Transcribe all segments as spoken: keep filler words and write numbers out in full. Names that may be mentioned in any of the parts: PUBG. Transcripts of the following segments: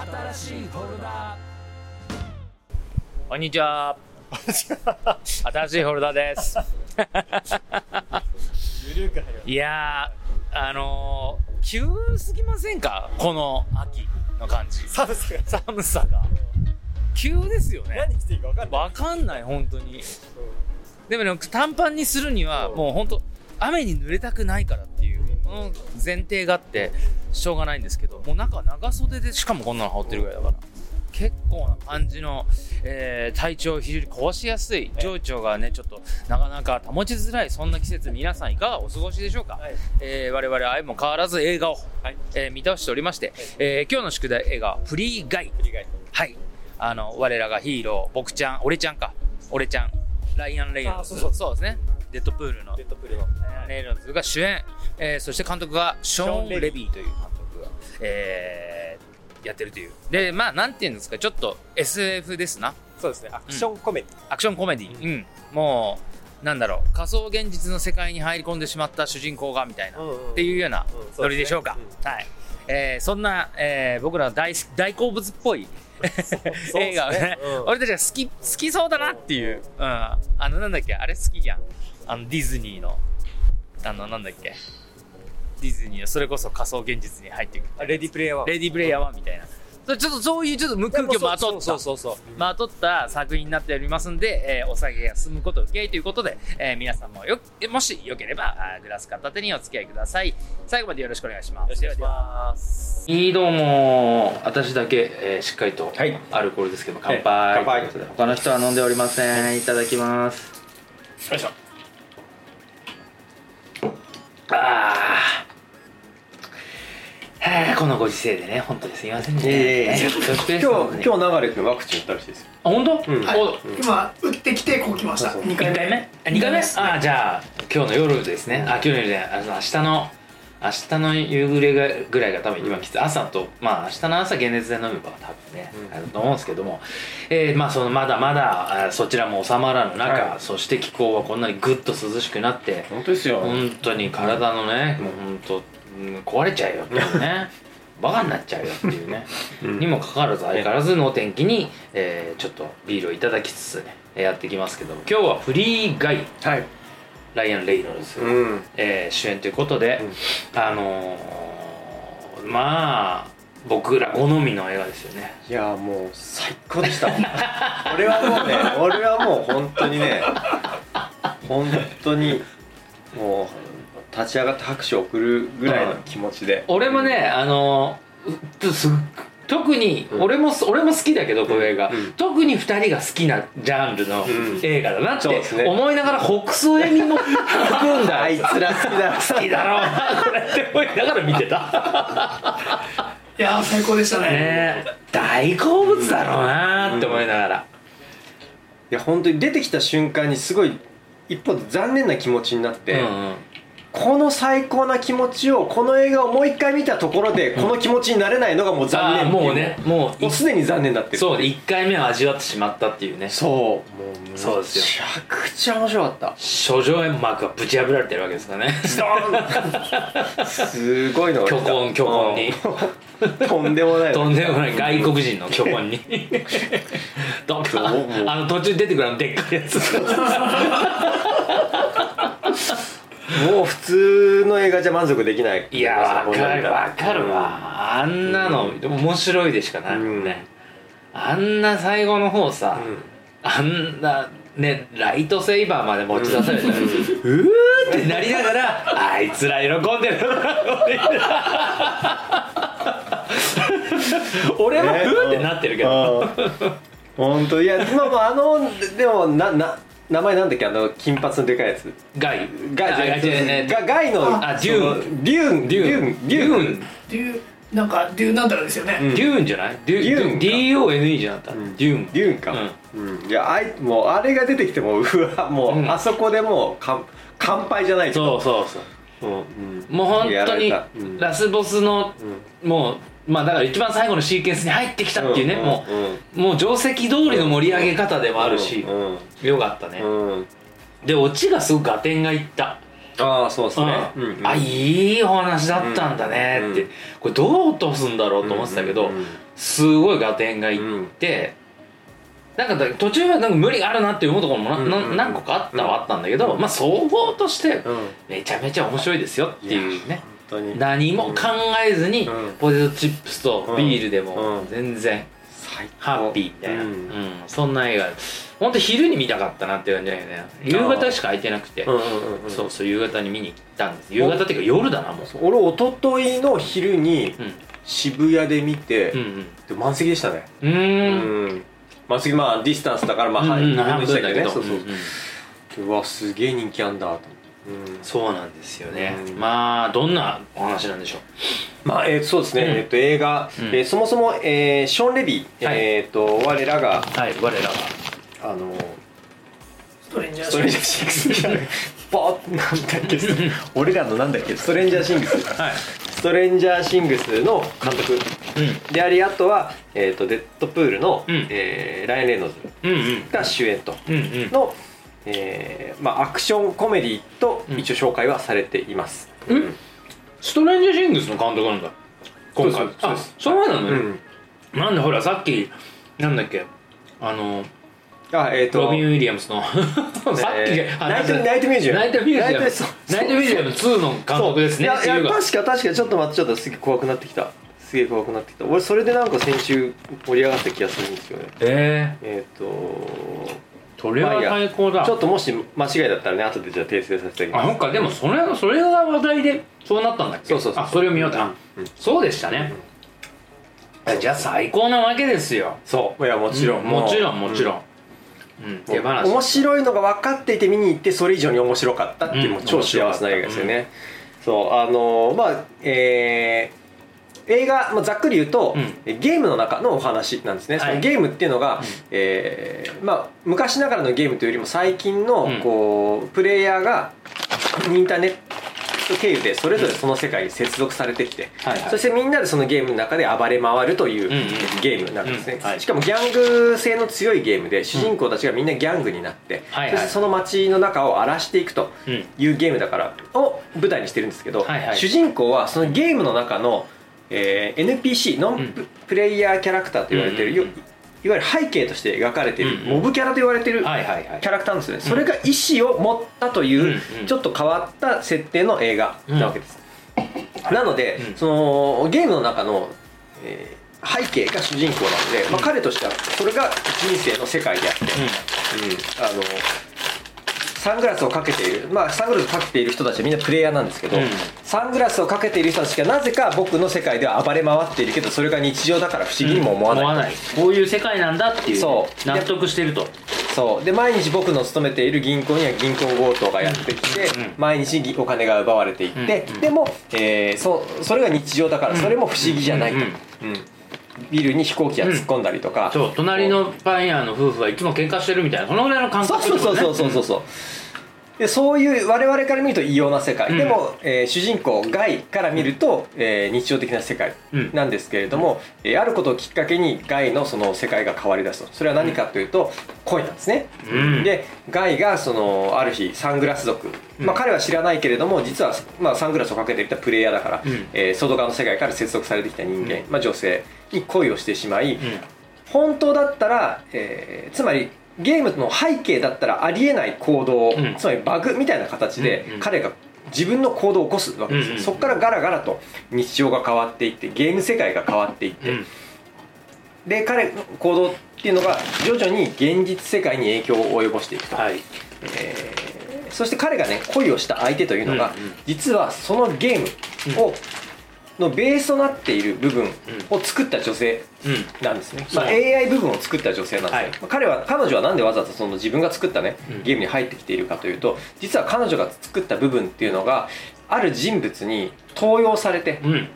新しいフォルダー。こんにちは。新しいフォルダーです。いやー、あのー、急すぎませんか、この秋の感じ。寒さが。寒さが。急ですよね。何していいか分かんない。分かんない、本当に。でもね、短パンにするには、もう本当、雨に濡れたくないからっていう、この前提があって、しょうがないんですけど、もう中は長袖で、しかもこんなの羽織ってるぐらいだから、結構な感じの、えー、体調を非常に壊しやすい、情緒がね、ちょっとなかなか保ちづらい、そんな季節、皆さんいかがお過ごしでしょうか。はい、えー、我々は相も変わらず映画を、はい、えー、見倒しておりまして、はい、えー、今日の宿題映画、フリーガイ。フリーガイ。はい。あの、我らがヒーロー、僕ちゃん、俺ちゃんか、俺ちゃん、ライアン・レイノルズ。そうそうですね。デッドプールの、デッドプールのレイノルズが主演、えー、そして監督がショーン・レビーという監督が、えー、やってるという。で、まあ、なんていうんですか、ちょっと エスエフ ですな。そうですね、アクションコメディ、うん、アクションコメディ、うんうん、もう、なんだろう、仮想現実の世界に入り込んでしまった主人公がみたいな、うんうん、っていうようなノリでしょうか。うん、そうですね、うん、はい。えー、そんな、えー、僕らの 大, 大好物っぽい映画をね、うん、俺たちが好き、好きそうだなっていう、うん、あの、なんだっけ、あれ好きじゃん、あのディズニーの、あの、なんだっけ、ディズニーのそれこそ仮想現実に入っていく、レディプレイヤーワン、レディプレイヤーワンみたいな、うん、ちょっとそういうちょっと無空気をまとった、そうそうそうそう、まとった作品になっておりますんで、えー、お酒が進むことを受けということで、えー、皆さんもよ、もしよければグラス片手にお付き合いください。最後までよろしくお願いします。よろしくお願いします。いい、どうも、私だけ、えー、しっかりとアルコールですけど、はい、乾杯。乾杯ということで、他の人は飲んでおりません。いただきます。よいしょ。ああ、このご時世でね、本当にすみませんね。えー、今日、今日流れくんワクチン打ったらしいですよ。あ、本当？うん、はい、うん、今打ってきてこう来ました。そうそう、にかいめ？あ、にかいめですね。あ、じゃあ今日の夜ですね。あ、今日の夜で、あの、明日の明日の夕暮れぐらいが多分今きつい、朝と、まあ明日の朝解熱で飲めば多分ね、うん、あると思うんですけども、えー、まあそのまだまだそちらも収まらぬ中、はい、そして気候はこんなにぐっと涼しくなって、本当ですよ、本当に体のね、うん、もう本当、うん、壊れちゃうよっていうねバカになっちゃうよっていうね、うん、にもかかわらず相変わらずのお天気に、えー、ちょっとビールをいただきつつね、やっていきますけども、今日はフリーガイ、はい、ライアン・レイノルズ、うん、えー、主演ということで、うん、あのー、まあ僕ら好みの映画ですよね。いや、もう最高でした俺はもうね、俺はもう本当にね本当にもう立ち上がって拍手を送るぐらいの気持ちで、うん、俺もね、あのー、すっ特に俺も、うん、俺も好きだけどこの映画、うん、特にふたりが好きなジャンルの映画だなって思いながら、北総エミも含んだあいつら好きだ好きだろうなこれって思いながら見てたいや、最高でした ね, ね大好物だろうなって思いながら、うんうん、いや本当に出てきた瞬間にすごい一方で残念な気持ちになって、うんうん、この最高な気持ちを、この映画をもう一回見たところでこの気持ちになれないのがもう残念っていう、もうね、もうすでに残念になってる。そうで、いっかいめを味わってしまったっていうね。そう、もうそうですよ、めちゃくちゃ面白かった。諸上円幕がぶち破られてるわけですからね、ストーンすごいのが巨根、巨根にとんでもないとんでもない外国人の巨根にどっかあの途中出てくるあのでっかいやつもう普通の映画じゃ満足できない。いや、分かる分かるわ、あんなの、うん、でも面白いでしかないもんね、うん、あんな最後の方さ、うん、あんなね、ライトセイバーまで持ち出されたら、うん、うーってなりながらあいつら喜んでる俺もうーってなってるけど、本当、いや、今もあの、でもな、な名前なんだっけ、あの金髪のでかいやつ、ガイガイじゃない、ガイのデューン、デューン、デューン、デューン、デューン、なんかデューンなんだろうですよね、デューンじゃない、デューン、ディーオーエヌイー じゃなかった、デューン、デューンか、うん、いや、あい、もうあれが出てきてもうわ、もうあそこでもう乾杯じゃないと、そうそうそう、もう本当にラスボスのもう、まあだから一番最後のシーケンスに入ってきたっていうね、うんうんうん、もうもう定石通りの盛り上げ方でもあるし、うんうん、よかったね、うん、でオチがすごく合点がいった、ああそうですね、うんうん、あいいお話だったんだねって、うんうん、これどう落とすんだろうと思ってたけど、うんうんうん、すごい合点がいって、うん、なんか途中はなんか無理があるなって思うところもな、うんうん、何個かあったはあったんだけど、うん、まあ総合としてめちゃめちゃ面白いですよっていうね、うん、本当に何も考えずにポテトチップスとビールでも全然ハッピーみたいな、うんうん、そんな映画ほんと昼に見たかったなって感じだよね。夕方しか空いてなくて、うんうんうん、そうそう夕方に見に行ったんです。夕方っていうか夜だなもう。俺一昨日の昼に渋谷で見て、うんうん、で満席でしたね。うーん、うん、満席まあディスタンスだからまあ半分でしたけどね。そうそう、うんうん、うわすげえ人気あんだと思って。うん、そうなんですよね、うん、まあどんなお話なんでしょう。まあ、えー、そうですね、うんえー、と映画、うんえー、そもそも、えー、ショーン・レビー、はいえー、と我らがはい我らがあのストレンジャーシングスじゃないバーッなんだっけ俺らのなんだっけストレンジャーシングスはいストレンジャーシングスの監督、うん、でありあとは、えー、とデッドプールの、うんえー、ライアン・レノルズが主演と、うんうん、のえーまあ、アクションコメディと一応紹介はされています、うんうん、ストレンジャーシングスの監督なんだ今回。あ、そうなんだね、うん、なんでほらさっきなんだっけあのあ、えー、とロビン・ウィリアムスのさっきナイトミュージアムナイトミュージアムナイトミュージアムツーの監督ですね。いやいや確か確かちょっと待ってちょっとすげえ怖くなってきたすげえ怖くなってきた俺それでなんか先週盛り上がった気がするんですよね。えー、えーとそれは最高だ。ちょっともし間違いだったらね後でじゃあ訂正させてあげます。あなんかでもそれがそれが話題でそうなったんだっけ。そうそうそう。あそれを見ようと、うん、そうでしたね、うん、じゃあ最高なわけですよ。そういやもちろん、うん、もちろんもちろん、うんうん、手放し面白いのが分かっていて見に行ってそれ以上に面白かったっていう、うん、もう超幸せな映画ですよね、うん、そうあのー、まあえー映画、まあ、ざっくり言うと、うん、ゲームの中のお話なんですね、はい、そのゲームっていうのが、うんえーまあ、昔ながらのゲームというよりも最近のこう、うん、プレイヤーがインターネット経由でそれぞれその世界に接続されてきて、うんはいはい、そしてみんなでそのゲームの中で暴れ回るという、うん、ゲームなんですね、うんはい、しかもギャング性の強いゲームで主人公たちがみんなギャングになって、うんはいはい、そしてその街の中を荒らしていくというゲームだからを舞台にしてるんですけど、はいはい、主人公はそのゲームの中のえー、エヌピーシー ノンプレイヤーキャラクターと言われている、うん、いわゆる背景として描かれている、うん、モブキャラと言われているキャラクターなんですよね、はいはいはい、それが意思を持ったという、うん、ちょっと変わった設定の映画なわけです、うん、なので、うん、そのゲームの中の、えー、背景が主人公なので、うんまあ、彼としてはそれが人生の世界であって、うんうん、あのサングラスをかけている、まあ、サングラスをかけている人たちはみんなプレイヤーなんですけど、うん、サングラスをかけている人たちがなぜか僕の世界では暴れ回っているけどそれが日常だから不思議にも思わない、うん、思わないこういう世界なんだっていう納得してると。そうで毎日僕の勤めている銀行には銀行強盗がやってきて、うんうん、毎日お金が奪われていって、うんうん、でも、えー、そ, それが日常だからそれも不思議じゃないと、うんうんうんうんビルに飛行機が突っ込んだりとか、うん、そう隣のパン屋の夫婦はいつも喧嘩してるみたいなそのぐらいの感覚とかねそうそうそうそうそう、うん、でそういう我々から見ると異様な世界、うん、でも、えー、主人公ガイから見ると、えー、日常的な世界なんですけれども、うんえー、あることをきっかけにガイのその世界が変わりだすと。それは何かというと恋なんですね、うん、でガイがそのある日サングラス族、うんまあ、彼は知らないけれども実は、まあ、サングラスをかけていたプレイヤーだから、うんえー、外側の世界から接続されてきた人間、うんまあ、女性に恋をしてしまい、うん、本当だったら、えー、つまりゲームの背景だったらありえない行動、うん、つまりバグみたいな形で彼が自分の行動を起こすわけです、うんうん、そこからガラガラと日常が変わっていってゲーム世界が変わっていって、うん、で彼の行動っていうのが徐々に現実世界に影響を及ぼしていくと、はいえー、そして彼がね恋をした相手というのが、うんうん、実はそのゲームを、うんのベースとなっている部分を作った女性なんですね、うんまあ、エーアイ 部分を作った女性なんですよ、はい、彼は彼女はなんでわざわざその自分が作ったねゲームに入ってきているかというと実は彼女が作った部分っていうのがある人物に盗用されて、うん、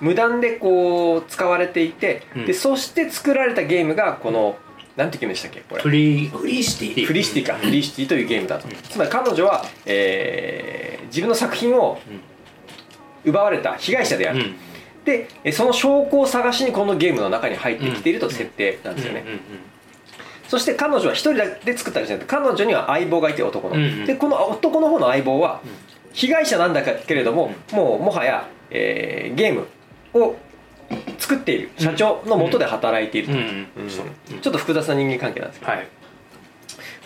無断でこう使われていて、うん、でそして作られたゲームがこのなんていうゲームでしたっけこれフリー、フリーシティフリーシティかフリーシティというゲームだと、うん、つまり彼女は、えー、自分の作品を、うん奪われた被害者である、うん、でその証拠を探しにこのゲームの中に入ってきていると設定なんですよね、うんうんうんうん、そして彼女は一人で作ったわけじゃなくて彼女には相棒がいて男の、うんうん、でこの男の方の相棒は被害者なんだけれども、もうもはや、えー、ゲームを作っている社長の下で働いていると、うんうんうん、ちょっと複雑な人間関係なんですけど、はい、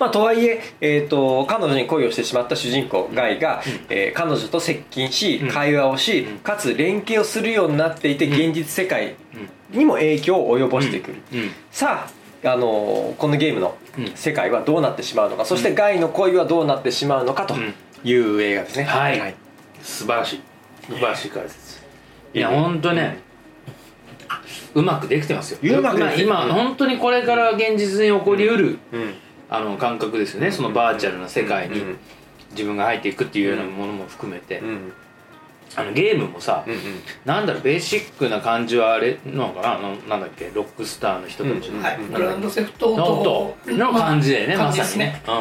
まあ、とはいええーと、彼女に恋をしてしまった主人公ガイが、うん、えー、彼女と接近し会話をし、うん、かつ連携をするようになっていて、現実世界にも影響を及ぼしてくる、うんうんうん、さああのこのゲームの世界はどうなってしまうのか、うん、そしてガイの恋はどうなってしまうのかという映画ですね、うん、はい、はい、素晴らしい素晴らしい解説、いやほんとね、うまくできてますよ、うまくできてる、まあ、今本当にこれから現実に起こりうる、うんうん、あの感覚ですよね、そのバーチャルな世界に自分が入っていくっていうようなものも含めて、うんうん、あのゲームもさ、うんうん、なんだろう、ベーシックな感じはあれなのかな、あのなんだっけ、ロックスターの人たちの、うん、はい、グランドセフトオートの感じだよね、まさにね、うん、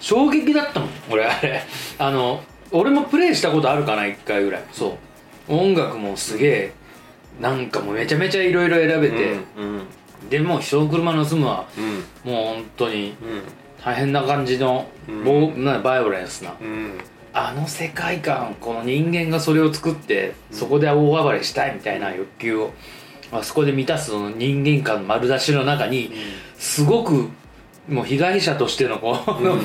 衝撃だったもん俺あれあの俺もプレイしたことあるかないっかいぐらい、そう音楽もすげえなんかもうめちゃめちゃいろいろ選べて、うんうん、でもう人の車盗むは、うん、もう本当に大変な感じの、うん、なバイオレンスな、うん、あの世界観、この人間がそれを作ってそこで大暴れしたいみたいな欲求をあそこで満たす、その人間観の丸出しの中にすごくもう被害者としてのこの、うん、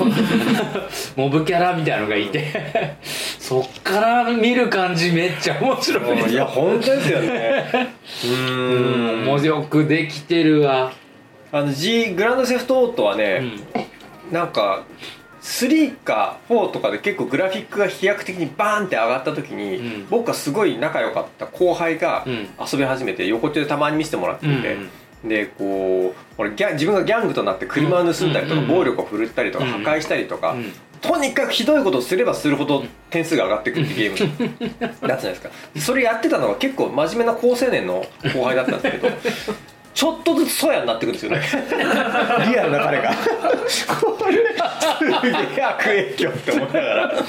モブキャラみたいなのがいて、うん、そっから見る感じめっちゃ面白い、いや本当ですよねうーん、もうよくできてるわ、あの G グランドセフトオートはね、うん、なんかスリーかフォーとかで結構グラフィックが飛躍的にバーンって上がった時に、うん、僕がすごい仲良かった後輩が遊び始めて、横手でたまに見せてもらってて、うん、でこう俺ギャ自分がギャングとなって車を盗んだりとか、うん、暴力を振るったりとか、うん、破壊したりとか、うん、とにかくひどいことをすればするほど点数が上がってくるってゲームだったじゃないですか。それやってたのが結構真面目な高青年の後輩だったんですけどちょっとずつソヤになってくるんですよねリアルな彼がこれすげえ悪影響って思いながら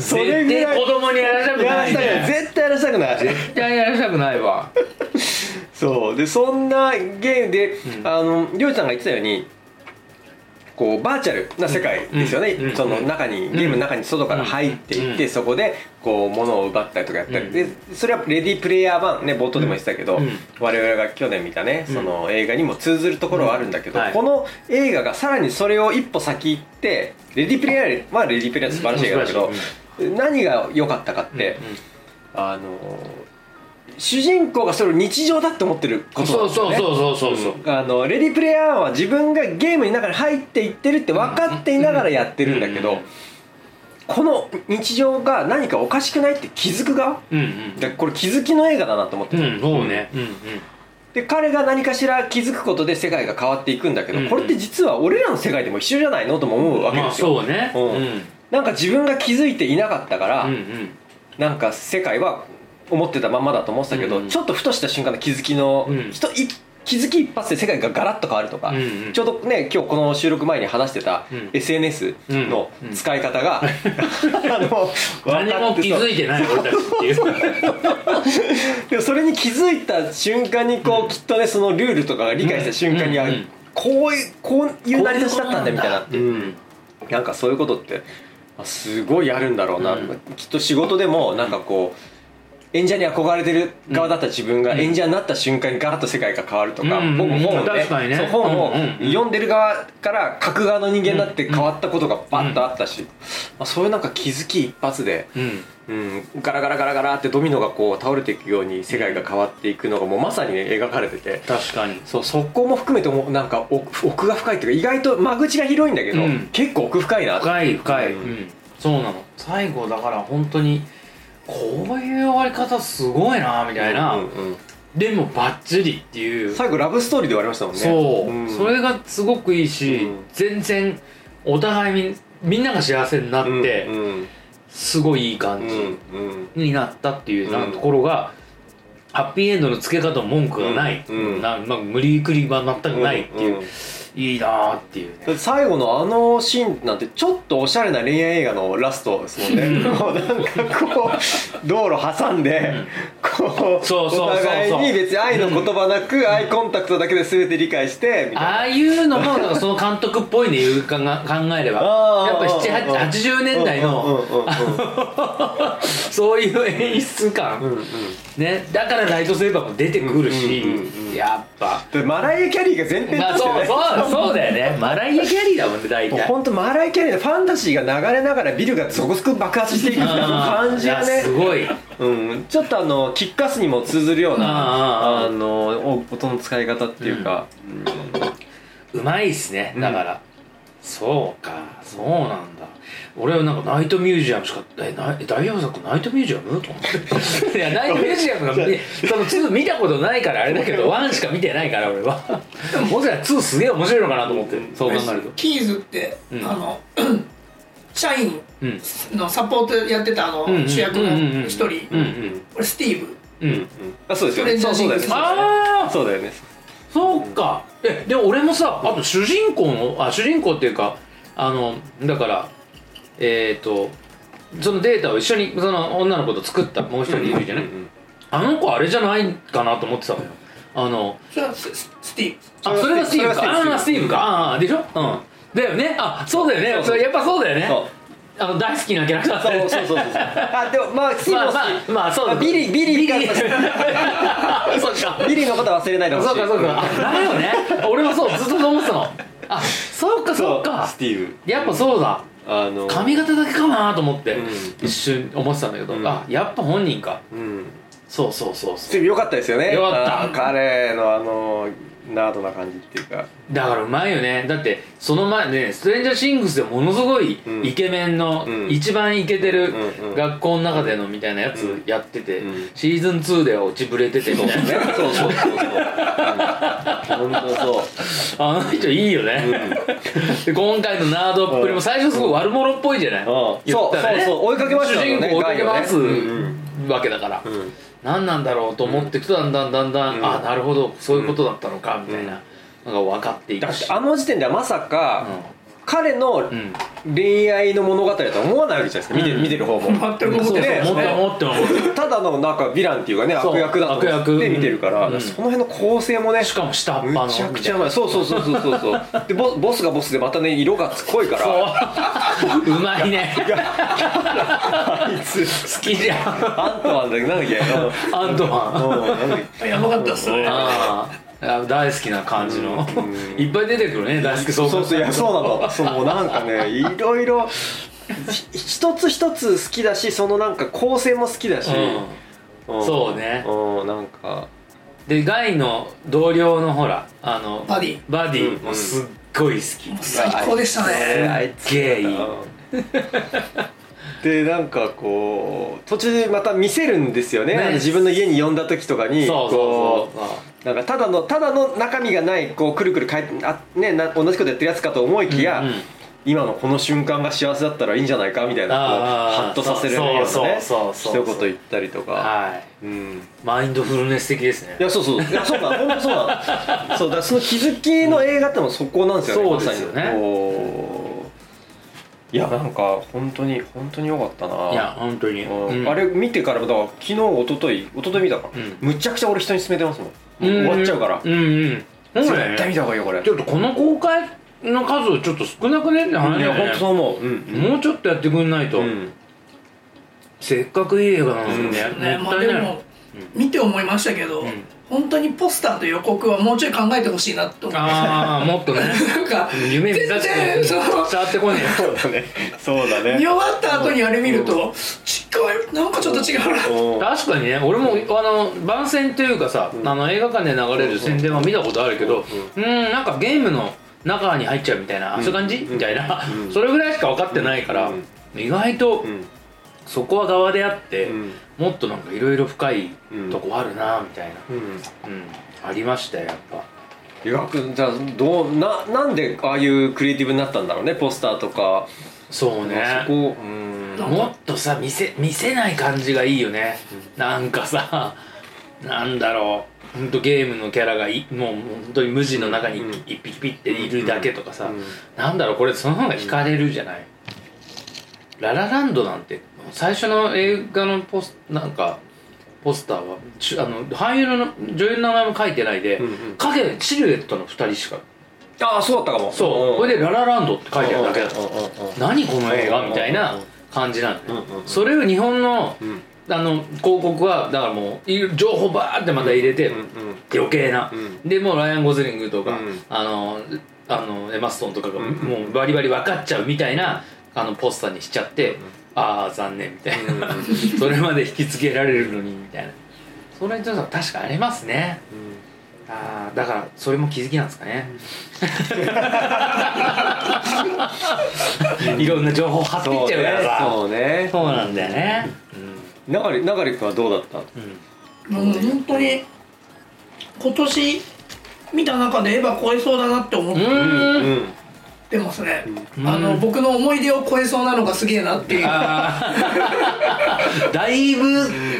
それぐらい絶対子供にやらしたくないね、絶対やらしたくない絶対やらしたくないわそうで、そんなゲームで、うん、あのりょうちゃんが言ってたようにこうバーチャルな世界ですよね、うんうん、その中にゲームの中に外から入っていって、うん、そこでこう物を奪ったりとかやったり、うん、でそれはレディープレイヤー版ね、冒頭でも言ってたけど、うん、我々が去年見たね、その映画にも通ずるところはあるんだけど、うん、はい、この映画がさらにそれを一歩先行って、レディープレイヤーはレディープレイヤー素晴らしい映画だけど、うん、何が良かったかって、うん、あの主人公がそれを日常だって思ってることなんですよね。そうそうそうそうそう。あのレディープレイヤーは自分がゲームの中に入っていってるって分かっていながらやってるんだけど、この日常が何かおかしくないって気づく側、うんうん、だからこれ気づきの映画だなと思ってた、うん、そうね、うんうん、で彼が何かしら気づくことで世界が変わっていくんだけど、うんうん、これって実は俺らの世界でも一緒じゃないのとも思うわけですよ、まあそうね、うん、なんか自分が気づいていなかったから、うんうん、なんか世界は思ってたまんまだと思ってたけど、うんうん、ちょっとふとした瞬間の気づきの、うん、人気づき一発で世界がガラッと変わるとか、うんうん、ちょうどね今日この収録前に話してた エスエヌエス の使い方が、うんうん、あの何も気づいてない俺たちっていうでもそれに気づいた瞬間にこう、うん、きっとねそのルールとかが理解した瞬間に、うんうんうん、こういうこういう成り立ちだったんだみたいなって、うん、なんかそういうことってすごいあるんだろうな、うん、きっと仕事でもなんかこう演者に憧れてる側だった自分が演者になった瞬間にガラッと世界が変わるとか、うん、僕本を ね, ねそう本を読んでる側から書く側の人間になって変わったことがバッとあったし、うんうん、まあ、そういうなんか気づき一発で、うんうん、ガラガラガラガラってドミノがこう倒れていくように世界が変わっていくのがもうまさにね描かれてて、確かに そ, そこも含めてもなんか 奥, 奥が深いっていうか、意外と間口が広いんだけど、うん、結構奥深いなって深い深い、うんうん、そうなの、最後だから本当にこういう終わり方すごいなみたいな、うんうんうん、でもバッチリっていう、最後ラブストーリーで終わりましたもんね、そう、うん、それがすごくいいし、うん、全然お互い み, みんなが幸せになって、うんうん、すごいいい感じになったっていうなところが、うん、ハッピーエンドの付け方も文句がない、うんうん、なまあ、無理くりは全くないっていう、うんうん、いいなーっていう、ね、最後のあのシーンなんてちょっとおしゃれな恋愛映画のラストですもんねもうなんかこう道路挟んでこそうそうそうそう、お互いに別に愛の言葉なく、うん、アイコンタクトだけで全て理解してみたいな、ああいうのもその監督っぽいね言うかが考えればやっぱななじゅうはちじゅうねんだいのそういう演出感、うんうんね、だからライトセーバーも出てくるし、うんうんうん、やっぱマライア・キャリーが全編としてね、まあ、そうそうそうだよねマライア・キャリーだもんね大体もうほんとマライア・キャリーのファンタジーが流れながらビルがそこそこ爆発していくみたいな感じがねすごい、うん、ちょっとあのキッカスにも通ずるようなあの音の使い方っていうか、うん、うまいっすねだから、うん、そうかそうなんだ俺はなんかナイトミュージアムしかえな大洋作ナイトミュージアムと思っていやナイトミュージアムがそのツー見たことないからあれだけどワンしか見てないから俺はでももしかしたらツーすげえ面白いのかなと思って、うん、そう考えるとキーズって、うん、あの社員のサポートやってたあの主役の一人俺スティーブ、うんうん、あそうですよねそうそうだよねあそうだよねそうかえでも俺もさあと主人公のあ主人公っていうかあのだからえーとそのデータを一緒にその女の子と作ったもう一人いるじゃない、うんうんうん、あの子あれじゃないかなと思ってたのよあのそれはスティーブあそれがスティーブかあスティーブかああでしょうんだよねあそうだよねそうそうそれやっぱそうだよねあの大好きなキャラクターだよねそうそうそうそうあでもまあスティーブも好きまあまあ、まあ、そうだ、まあ、ビリビリビリビリのことは忘れないでほしいそうかそうかあだよね俺もそうずっと思ってたのあそうかそうかスティーブやっぱそうだあの髪型だけかなと思って、うん、一瞬思ってたんだけど、うん、あやっぱ本人か、うん、そうそうそうそう良かったですよね良かった彼のあのナードな感じっていうかだからうまいよねだってその前ねストレンジャーシングスでものすごいイケメンの、うん、一番イケてる学校の中でのみたいなやつやってて、うんうん、シーズンツーでは落ちぶれててみたいなそうそうそうそうほんとそうあの人いいよね、うん、で今回のナードっぷりも最初すごい悪者っぽいじゃない、うん、言ったらねそうそうそう追いかけますよね主人公追いかけます、ねうん、わけだから、うん、何なんだろうと思ってきた、うん、だんだんだんだん、うん、あなるほどそういうことだったのか、うん、みたいなのが分かっていくしだってあの時点ではまさか、うん彼の恋愛の物語だとは思わないわけじゃないですか、うん、見てる方も全く思ってねただのなんかヴィランっていうかね悪役だと思って見てるから、うん、その辺の構成もねしかも下っ端のむちゃくちゃうまいそうそうそうそうそうそうで ボ, ボスがボスでまたね色が濃いからそううまいねあいつ好きじゃんアントマンだけなんだっけアントマンやばかったっすね大好きな感じの、うん、いっぱい出てくるね大好きそうそうそういやそうなのそうもうなんかねいろいろ一つ一つ好きだしそのなんか構成も好きだし、うんうん、そうねうんなんかでガイの同僚のほらあのバディバディもすっごい好き、うんうん、最高でしたねあいつすげえいいでなんかこう途中でまた見せるんですよ ね, ね自分の家に呼んだ時とかにそうそうそうそうなんかただのただの中身がないこうくるくる変えあ、ね、な同じことやってるやつかと思いきや、うんうん、今のこの瞬間が幸せだったらいいんじゃないかみたいなハッとさせるようなね一言言ったりとか、はいうん、マインドフルネス的ですねいやそうそういやそうだ本当そうだそうだその気づきの映画ってもそこなんですよね、うん、そうですよね、まさにこういやなんか本当に本当に良かったないや本当に、うん、あれ見てからだから昨日一昨日一昨日見たから、うん、むちゃくちゃ俺人に勧めてますもん終わっちゃうからうんうん絶対見た方がいいよこれちょっとこの公開の数ちょっと少なくねって話だよねいや本当そう思う、うんうん、もうちょっとやってくんないと、うん、せっかくいい映画なのにね、うん、ねもったいない、まあ、でも、うん、見て思いましたけど、うん、本当にポスターと予告はもうちょい考えてほしいなと思ってああもっとねなんか夢見たくて伝わってこねえそうだねそうだね見終わった後にあれ見るとなんかちょっと違うな確かにね俺もあの番宣というかさ、うん、あの映画館で流れる宣伝は見たことあるけどうんなんかゲームの中に入っちゃうみたいな、うん、そういう感じ、うん、みたいな、うん、それぐらいしか分かってないから、うん、意外と、うん、そこは側であって、うん、もっとなんかいろいろ深いとこあるなみたいな、うんうんうん、ありましたよやっぱいやじゃあどう な, なんでああいうクリエイティブになったんだろうねポスターとかそうねそこうんもっとさ見せ、見せない感じがいいよね、うん、なんかさなんだろうほんとゲームのキャラがいもう本当に無地の中に一匹ピッているだけとかさ、うんうん、なんだろうこれその方が惹かれるじゃない、うん、ララランドなんて最初の映画のポスなんかポスターはあの俳優の女優の名前も書いてないで、うんうん、影シルエットのふたりしか。ああそうだったかも。そう、これでララランドって書いてあるだけだった。何この映画みたいな感じなんで、それを日本の、うん、あの広告はだからもう情報バーってまた入れて、うんうん、余計な、うん、でもうライアン・ゴズリングとか、うん、あのあのエマストンとかがもうバリバリ分かっちゃうみたいなあのポスターにしちゃって、うん、ああ残念みたいな、うん、それまで引きつけられるのにみたいな、それに確かにありますね、うん。ああだからそれも気づきなんですかね、うん、いろんな情報貼っていっちゃうからさ。そうね、そうなんだよね、うん、流れ、流れくんはどうだった、うん、うん、本当に今年見た中でエヴァ超えそうだなって思って、うん、でもですね、うん、あの僕の思い出を超えそうなのがすげえなっていうだいぶ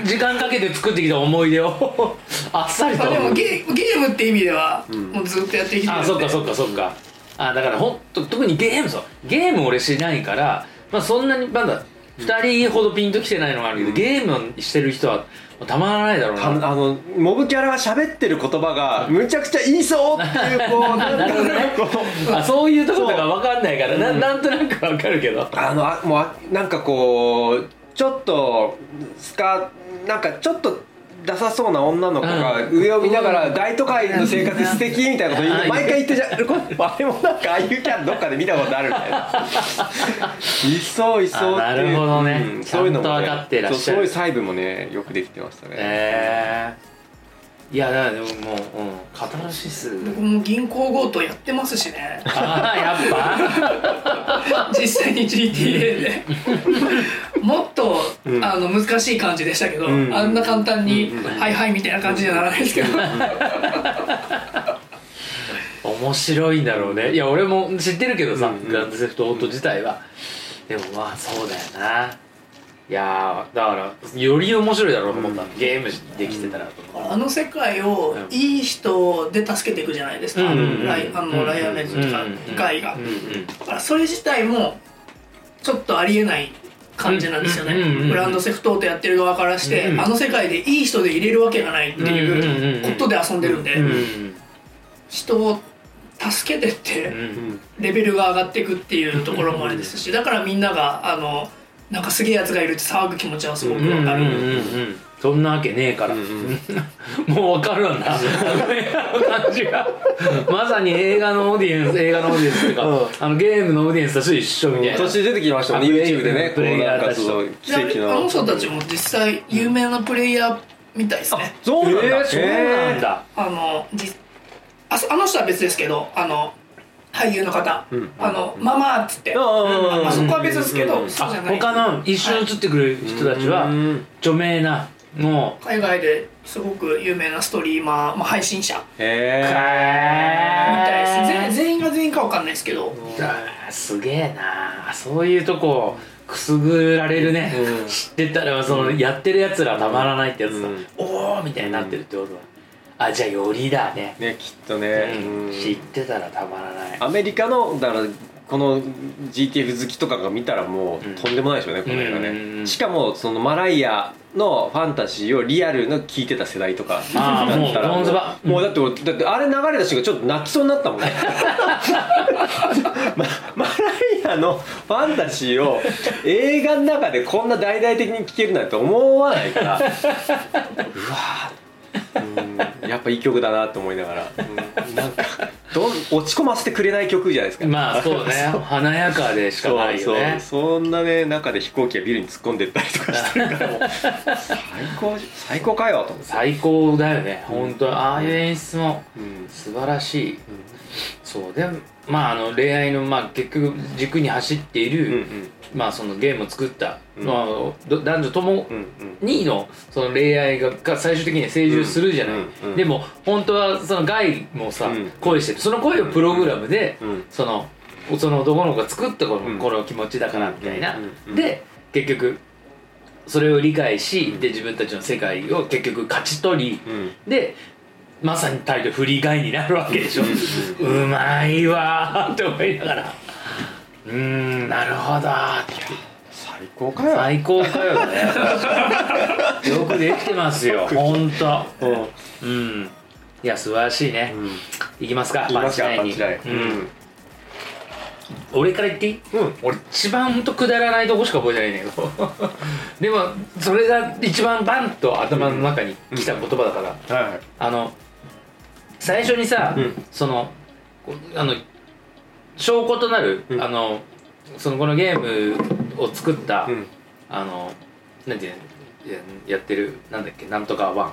時間かけて作ってきた思い出をあっさりと。でもゲー、ゲームって意味では、うん、もうずっとやってきてるんで。あ、そっかそっかそっか。あ、だからほんと特にゲームそうゲーム俺しないから、まあ、そんなにまだふたりほどピンときてないのがあるけど、うん、ゲームしてる人はたまらないだろうな。あのモブキャラが喋ってる言葉がむちゃくちゃ言いそうっていうこうなんとなくこうあそういうところが分かんないから な,、うん、なんとなく分かるけど、あのあもうなんかこうちょっとスカなんかちょっとダサそうな女の子が上を見ながら大都会の生活素敵みたいなこと言う、毎回言ってじゃあれもなんかああいうキャラどっかで見たことあるみたいないそういそうっていう、なるほどね、うん、そういうのもね、ちゃんと分かってらっしゃる。 そう、そういう細部もねよくできてましたね。えー、いやだからでももう、うん、カタルシス僕も銀行強盗やってますしね。ああやっぱ実際に ジーティーエー でもっと、うん、あの難しい感じでしたけど、うん、あんな簡単に、うん、はいはいみたいな感じにはならないですけど、うん、面白いんだろうね。いや俺も知ってるけどさ、うん、グランドセフトオート自体は、うん、でもまあそうだよな。いやだからより面白いだろうと思った、うん、ゲームできてたらとか、うん、あの世界をいい人で助けていくじゃないですか、うん、ライアン・レッズとかガイが、うんうん、だからそれ自体もちょっとありえない感じなんですよね、うんうんうんうん、グランドセフトオートやってる側からして、うんうん、あの世界でいい人で入れるわけがないっていうことで遊んでるんで、うんうんうん、人を助けてってレベルが上がっていくっていうところもあれですし、だからみんながあのなんかすげえやつがいるって騒ぐ気持ちはすごくわかる、うんうんうんうん、そんなわけねえから、うんうん、もうわかるんだ感じがまさに映画のオーディエンス映画のオーディエンスとか、うん、あのゲームのオーディエンスたちと一緒みたいな、うん、途中出てきましたね YouTube でね、プレイヤーたちと奇跡のあの人たちも実際有名なプレイヤーみたいですね。そうなんだ、えー、そうなんだ。あのあの人は別ですけど、あの俳優の方、うん、あの、うん、ママっつって、うん、あそこは別ですけど、うん、そうじゃない他の一緒に映ってくる人たちは、はい、著名なもう海外ですごく有名なストリーマー、まあ、配信者へーみたいです。全員が全員かわかんないですけど、すげえな。そういうとこくすぐられるね、うん、知ってたらその、うん、やってるやつらたまらないってやつだ、うん、おーみたいになってるってことだ、うん。あ、じゃあよりだね。ね、きっとね、うんうん。知ってたらたまらない。アメリカのだからこの ジーティーエフ 好きとかが見たらもう、うん、とんでもないでしょうねこの映画ね、うんうん。しかもそのマライアのファンタジーをリアルの聞いてた世代とかだったら、もうもうだって俺だってあれ流れた瞬間ちょっと泣きそうになったもんね。ま、マライアのファンタジーを映画の中でこんな大々的に聞けるなんて思わないから。うわー。うん、やっぱいい曲だなと思いながら、うん、なんかど落ち込ませてくれない曲じゃないですか。まあそうね華やかでしかないよね。そうそう、そんなね中で飛行機がビルに突っ込んでったりとかしてるからもう最高最高かよと思って。最高だよね、うん、本当ああいう演出も素晴らしい、うん、そうでまああの恋愛の、まあ、結局軸に走っている、うんうんまあ、そのゲームを作った、うんまあ、男女ともに の, その恋愛が最終的には成就するじゃない、うんうん、でも本当はそのガイもさ、うん、恋してるその恋をプログラムで、うん、そ, のその男の子が作ったこ の,、うん、この気持ちだからみたいな、うん、で結局それを理解し、うん、で自分たちの世界を結局勝ち取り、うん、でまさにタイトルフリーガイになるわけでしょ、うん、うまいわーって思いながらうーんなるほどーって最最高かよ。最高かよね。よくできてますよ。本当。うん。いや素晴らしいね。うん、いきますか。パンチラインに。うん。俺から言っていい？うん。俺一番本当くだらないとこしか覚えてないんだけど。でもそれが一番バンと頭の中に来た言葉だから。うんうん、はいはい、あの最初にさ、うん、そのあの証拠となる、うん、あのそのこのゲームを作った、うん、あのなんてやってるなんだっけなんとかワン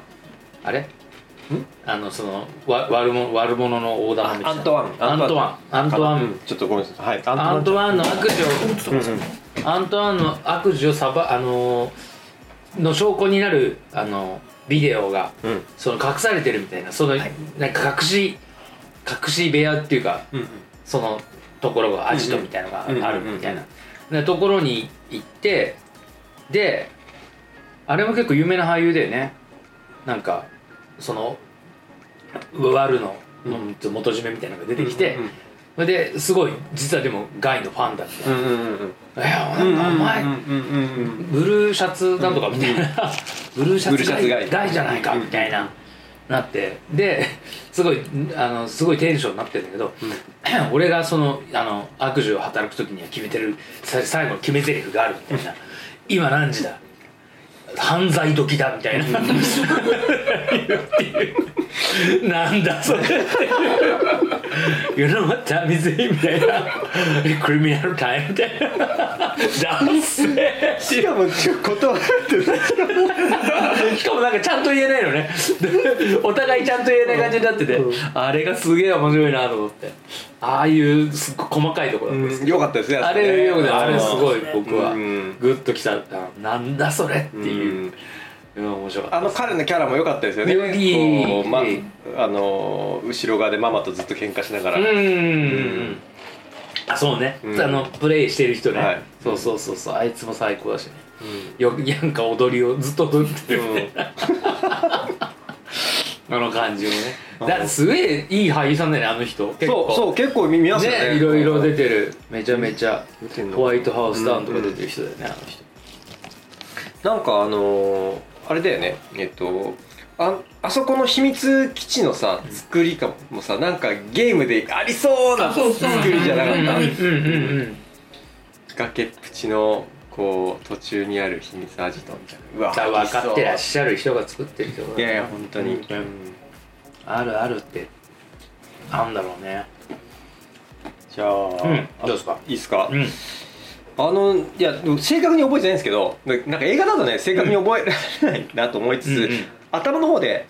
あれ？んあのそのわ 悪, 者悪者の大玉みたいなアントワンアントワンアントワンちょっとごめんなさい、はい、アントワンの悪事を、うんうん、アントワンの悪事をさばあのの証拠になるあのビデオが、うん、その隠されてるみたいなその、はい、なんか隠し隠し部屋っていうか、うんうん、そのところがアジトみたいなのがあるみたいな、うんうん、ところに行ってであれも結構有名な俳優だよねなんかそのワルの元締めみたいなのが出てきて、うんうんうん、ですごい実はでもガイのファンだみたいな、うんうんうん、いやお前、うんうんうん、ブルーシャツなんとかみたいな、うんうん、ブルーシャツガイガイじゃないかみたいな、うんうん、なってですごいあのすごいテンションになってるんだけど、うん、俺がそのあの悪事を働く時には決めてる最後の決め台詞があるみたいな、うん、今何時だ犯罪時だみたいな、うん、なんだそれYou know what time is it? みたいな Criminal time みたいな男性しかも断られてるしかもなんかちゃんと言えないのねお互いちゃんと言えない感じになってて、うん、あれがすげえ面白いなと思ってああいうすっごい細かいところだったんですけど、うん、よかったですねあれよくねあれすごい僕はグッときた、うん、なんだそれっていう、うん、面白かったあの彼のキャラも良かったですよねこう、ま、あの後ろ側でママとずっと喧嘩しながらうん、うん、あそうね、うん、あのプレイしてる人ね、はい、そうそうそうそうあいつも最高だしね、うん、よなんか踊りをずっと踊ってるみたいな、うんあの感じをねだからすげえいい俳優さんだよねあの人結構そうそう結構見ますよねねいろいろ出てるめちゃめちゃホワイトハウスダウンとか出てる人だよね、うんうん、あの人なんかあのー、あれだよねえっと あ, あそこの秘密基地のさ作りかもさなんかゲームでありそうな作りじゃなかった崖っぷちのこう途中にある秘密アジトみたいなうわ分かってらっしゃる人が作ってるってことだねいやいや本当に、うん、あるあるってあんだろうねじゃあ、うん、どうですかいいですか、うん、あのいや正確に覚えてないんですけどなんか映画だとね正確に覚えられないなと思いつつ、うんうんうん、頭の方で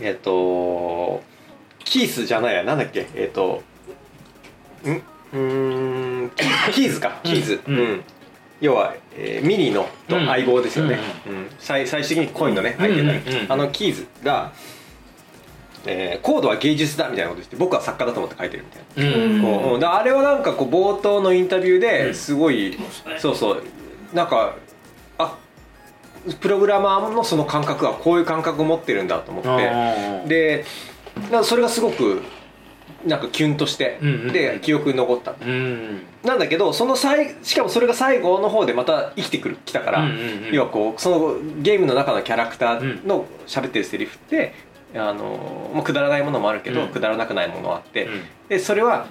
えっ、ー、とキースじゃないやなんだっけえっ、ー、とんうーんキーズかキーズ、うんうん、要は、えー、ミニーのと相棒ですよね、うんうん、最, 最終的にコインのね相手になる、うんうんうん、あのキーズが、えー、コードは芸術だみたいなこと言って僕は作家だと思って書いてるみたいな、うんうん、こうだあれはなんかこう冒頭のインタビューですごい、うん、そうそうなんかあプログラマーのその感覚はこういう感覚を持ってるんだと思ってでなんかそれがすごくなんかキュンとして、うんうん、で記憶に残った、うんうん、なんだけどその最しかもそれが最後の方でまた生きてくるきたから、うんうんうん、要はこうそのゲームの中のキャラクターの喋ってるセリフって、うん、あのまあ、くだらないものもあるけど、うん、くだらなくないものもあって、うん、でそれは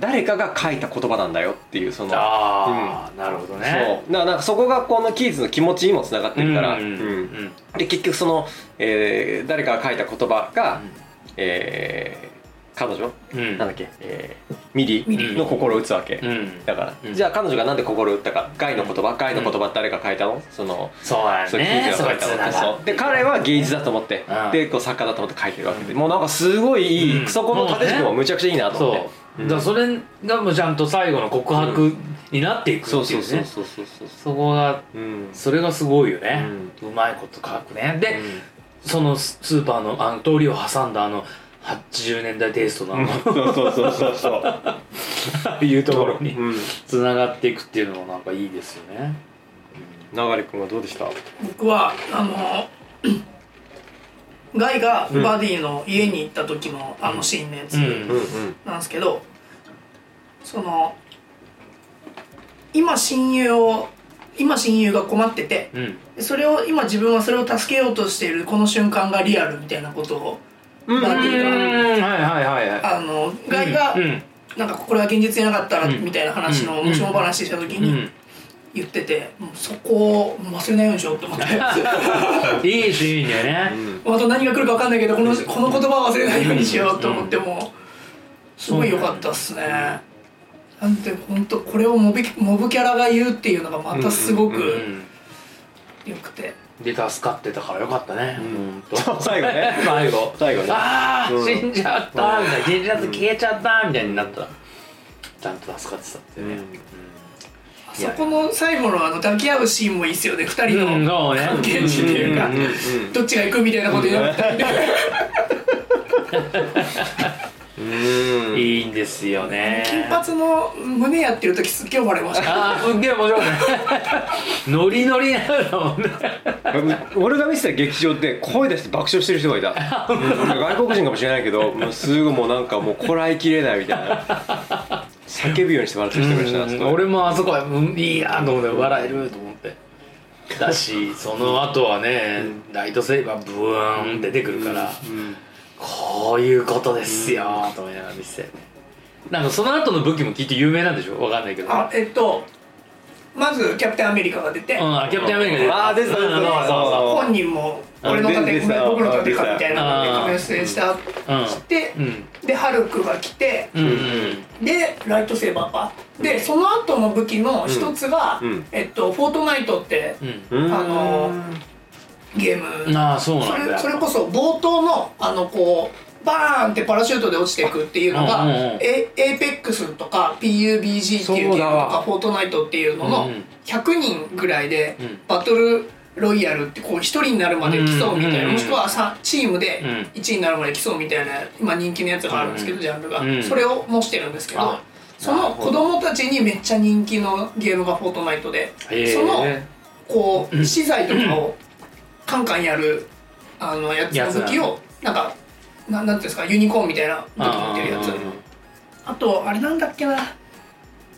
誰かが書いた言葉なんだよっていうそのあ、うん、なるほどね そう、なんかそこがこのキーズの気持ちにもつながってるから、うんうんうん、で結局その、えー、誰かが書いた言葉が、うんえー彼女、うん、なんだっけ、えー、ミリの心を打つわけ、うん、だから、うん、じゃあ彼女がなんで心を打ったかガイの言葉ガイの言葉誰か書いたのそのそうだねそういう記事が書いたので彼は芸術だと思って、うん、でこう作家だと思って書いてるわけで、うん、もうなんかすごいいい、うん、そこの縦軸もむちゃくちゃいいなと思って、うんうん、だからそれがもうちゃんと最後の告白になっていくっていうね、うん、そうそうそうそうそうそこが、うん、それがすごいよね、うん、うまいこと書くねで、うん、そのスーパーのあの通りを挟んだあのはちじゅうねんだいテイストなのそうそうそうそうそうああいうところにつながっていくっていうのもなんかいいですよね流君はどうでした僕はあのガイがバディの家に行った時の、うん、あのシーンのやつなんですけどその今親友を今親友が困ってて、うん、それを今自分はそれを助けようとしているこの瞬間がリアルみたいなことをなんていうか、はいはいはい、あのガイが、うん、なんかこれが現実じゃなかったらみたいな話のもしも話した時に言ってて、もうそこを忘れないようにしようと思っていいシーンだよね、うん、あと何が来るか分かんないけどこの、この言葉を忘れないようにしようと思ってもすごい良かったっすね。なんでほんとこれをモブ、モブキャラが言うっていうのがまたすごく良くて、で助かってたからよかったね、うん、本当最後ね最後最後ねああ、うん、死んじゃったみたいな、死んじゃって消えちゃったみたいになったら、うん、ちゃんと助かってたってね、うんうん、あそこの最後のあの抱き合うシーンもいいっすよね、二人の関係っていうか、どっちが行くみたいなことになったりうん、いいんですよね。金髪の胸やってる時すっげえ笑いました。あーすっげえ面白いねノリノリなのもんね俺が見てた劇場で声出して爆笑してる人がいた外国人かもしれないけどもうすぐもうなんかもうこらえきれないみたいな叫ぶようにして笑ってる人がいました。俺もあそこはいいやと思って笑えると思ってだしその後はね、うん、ライトセーバーブーンって出てくるから、うんうん、こういうことですよーと思いながら見せて、なんかその後の武器もきっと有名なんでしょ、わかんないけど、あえっとまずキャプテンアメリカが出て、うん、キャプテンアメリカ出て、ああ出てた出てた、本人も俺の盾僕の盾かみたいなので出演したして、うん、でハルクが来て、うんうん、でライトセーバーか、うん、でその後の武器の一つが、うんうん、えっとフォートナイトって、うん、あのーゲーム、ああ そうなんだ。それ、それこそ冒頭のあのこうバーンってパラシュートで落ちていくっていうのが、うんうんうん、エーペックスとか ピーユービージー っていうゲームとかフォートナイトっていうののひゃくにんぐらいでバトルロイヤルってこうひとりになるまで競うみたいな、うんうんうん、もしくはさチームでいちいになるまで競うみたいな今人気のやつがあるんですけど、ジャンルがそれを模してるんですけど、その子供たちにめっちゃ人気のゲームがフォートナイトで、そのこう資材とかをカンカンやるあのやつの武器をなんかな、なんていうんですか、ユニコーンみたいな武器持ってるやつ、 あ, あとあれなんだっけな、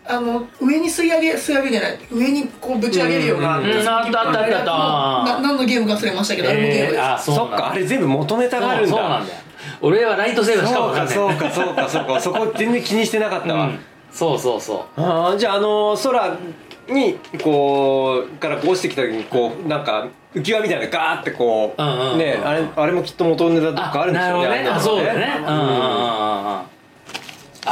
あの上に吸い上げ吸い上げじゃない上にこうぶち上げるような、うんうん、あったあったあった、何のゲームか忘れましたけど、えー、あれもゲームです。あ そ, そっかあれ全部元ネタがあるん だ, そうそうなんだよ。俺はライトセーバーしか分かんない。そうかそうかそうかそこ全然気にしてなかったわ、うん、そうそうそう。あじゃああのー、空にこうから落ちてきた時にこうなんか浮き輪みたいなのガーってこう、うんうんうん、ね、あれあれもきっと元ネタとかあるんでしょうね。あ、なるほどね。あ、そうだね。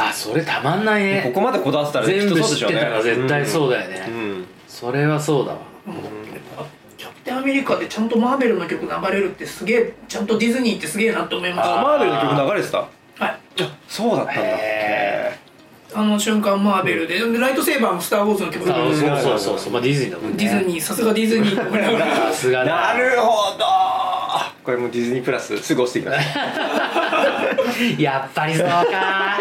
あ、それたまんないね。ここまでこだわってたら全部知ってたら絶対そうだよね。うんうん、それはそうだわ。うん、キャプテンアメリカでちゃんとマーベルの曲流れるってすげえ、ちゃんとディズニーってすげえなって思いました。あ、マーベルの曲流れてた。はい。そうだったんだ。へー、あの瞬間マーベルで、ライトセーバーもスターウォーズの曲だから、そうそうそうそう、まあ、ディズニーだもんね。ディズニー、さすがディズニーとかさすがなるほど。これもディズニープラスすぐ押していきますやっぱりそうか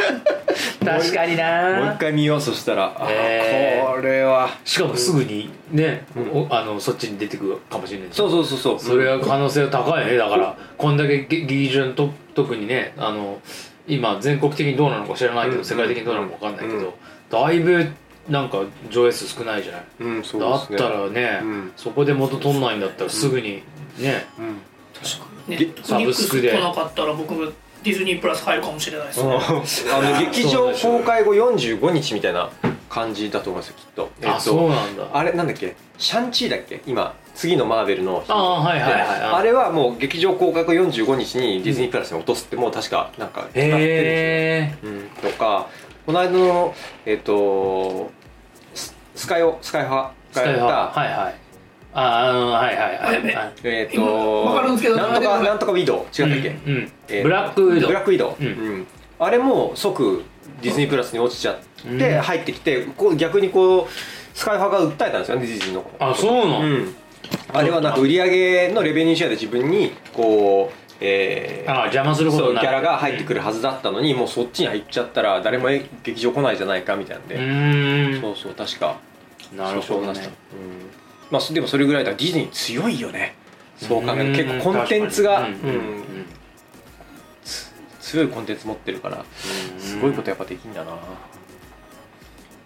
確かにな。もう一回見よう。そしたらあ、えー、これはしかもすぐにね、うん、あのそっちに出てくるかもしれない。そうそうそうそう、それは可能性高いね。だからこんだけ劇場と特にね、あの今全国的にどうなのか知らないけど、うん、世界的にどうなのか分かんないけど、うん、だいぶなんか上映数少ないじゃない、うん、そうですね。だったらね、うん、そこで元取んないんだったらすぐにね、うんうん、確かにね、サブスクで来なかったら僕もディズニープラス入るかもしれないですねあの劇場公開後よんじゅうごにちみたいな感じだと思いますよ、きっと。えっと、あ、そうなんだ。あれなんだっけ、シャンチーだっけ、今次のマーベルの、あ、はいはいはいはい、あれはもう劇場公開後よんじゅうごにちにディズニープラスに落とすってもう確かなんか決まってるんですよ、うん、とかこの間のえっとスカイオスカイハがやったはいはい、ああはいはいはいはいはい、えー、と分かるんですけど、なんとかなんとかウィドウ違ったっけ、うんうんえー、ブラックウィドウブラックウィドウ、うんうん、あれも即ディズニープラスに落ちちゃって入ってきて、うん、こう逆にこうスカイハが訴えたんですよね、ディズニーの。あ、そうなの、うん、あれはなんか売り上げのレベニューシェアで自分にこう、えー、ああ邪魔するほどなキャラが入ってくるはずだったのに、うん、もうそっちに入っちゃったら誰も劇場来ないじゃないかみたいなんで、うーん、そうそう確かなるほどね、うん、まあでもそれぐらいだからディズニー強いよね、そう考えると。結構コンテンツが、うんうんうんうん、強いコンテンツ持ってるからすごいことやっぱできんだな。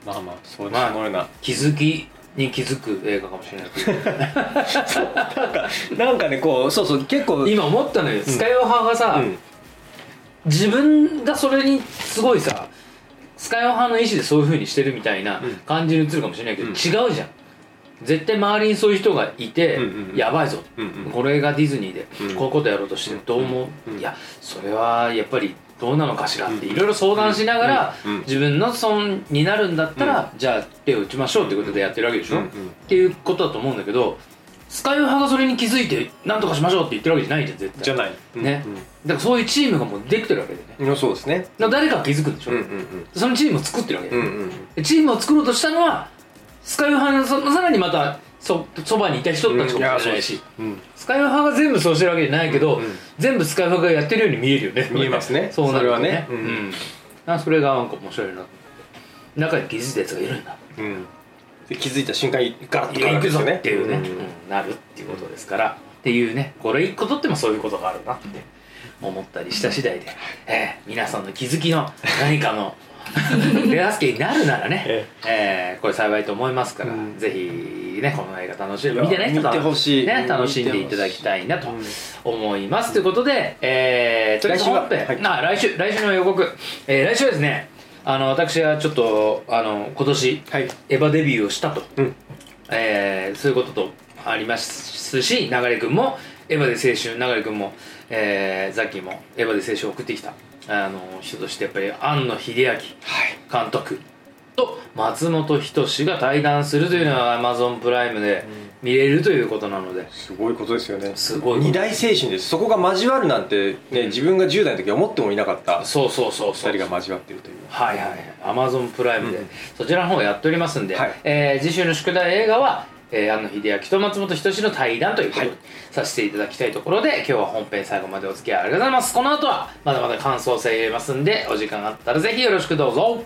まあまあそういう、まあ、そのような気づきに気づく映画かもしれないけどなんかなんかねこうそうそう結構今思ったのよ、うん、スカイオハがさ、うん、自分がそれにすごいさスカイオハの意思でそういう風にしてるみたいな感じに映るかもしれないけど、うん、違うじゃん絶対周りにそういう人がいて、うんうんうん、やばいぞ、うんうん、これがディズニーで、うん、こういうことやろうとしてどう思う、うんうん、いやそれはやっぱりどうなのかしらっていろいろ相談しながら、うんうん、自分の損になるんだったら、うん、じゃあ手を打ちましょうってことでやってるわけでしょ、うんうん、っていうことだと思うんだけどスカイオハがそれに気づいて何とかしましょうって言ってるわけじゃないじゃん絶対じゃない、ねうんうん、だからそういうチームがもうできてるわけでね、うん、そうですね誰かが気づくんでしょ、うんうんうん、そのチームを作ってるわけで、うんうんうん、チームを作ろうとしたのはスカイオハのさらにまた そ, そばにいた人たちかもしれないし、うんうん、スカイオハが全部そうしてるわけじゃないけど、うんうん、全部スカイオハがやってるように見えるよね見えますねそうなるとねそれはね、うんうん、それがなんか面白いな中に気づいたやつがいるんだ、うん、で気づいた瞬間にガラッと変わるんですよねっていうね、うんうんうん、なるっていうことですからっていうねこれ一個とってもそういうことがあるなって思ったりした次第で、えー、皆さんの気づきの何かの手助けになるならね、えええー、これ幸いと思いますから、うん、ぜひねこの映画楽しんで見てない人は、ね、楽しんでいただきたいなと思います、うん、ということで、えー、来週は、はい、な来週来週の予告、えー、来週はですねあの私はちょっとあの今年、はい、エヴァデビューをしたと、うんえー、そういうこととありますし流れ君もエヴァで青春流れ君も、えー、ザッキーもエヴァで青春を送ってきたあの人としてやっぱり庵野秀明監督と松本人志が対談するというのは Amazon プライムで見れるということなので、うん、すごいことですよねすごい二大青春です。そこが交わるなんて、ねうん、自分がじゅう代の時は思ってもいなかったそうそうそうそうふたりが交わっているというはいはい Amazon プライムで、うん、そちらの方やっておりますんで、はいえー、次週の宿題映画はえー、庵野秀明と松本人志の対談ということをさせていただきたいところで、はい、今日は本編最後までお付き合いありがとうございます。この後はまだまだ感想戦入れますんでお時間があったらぜひよろしくどうぞ。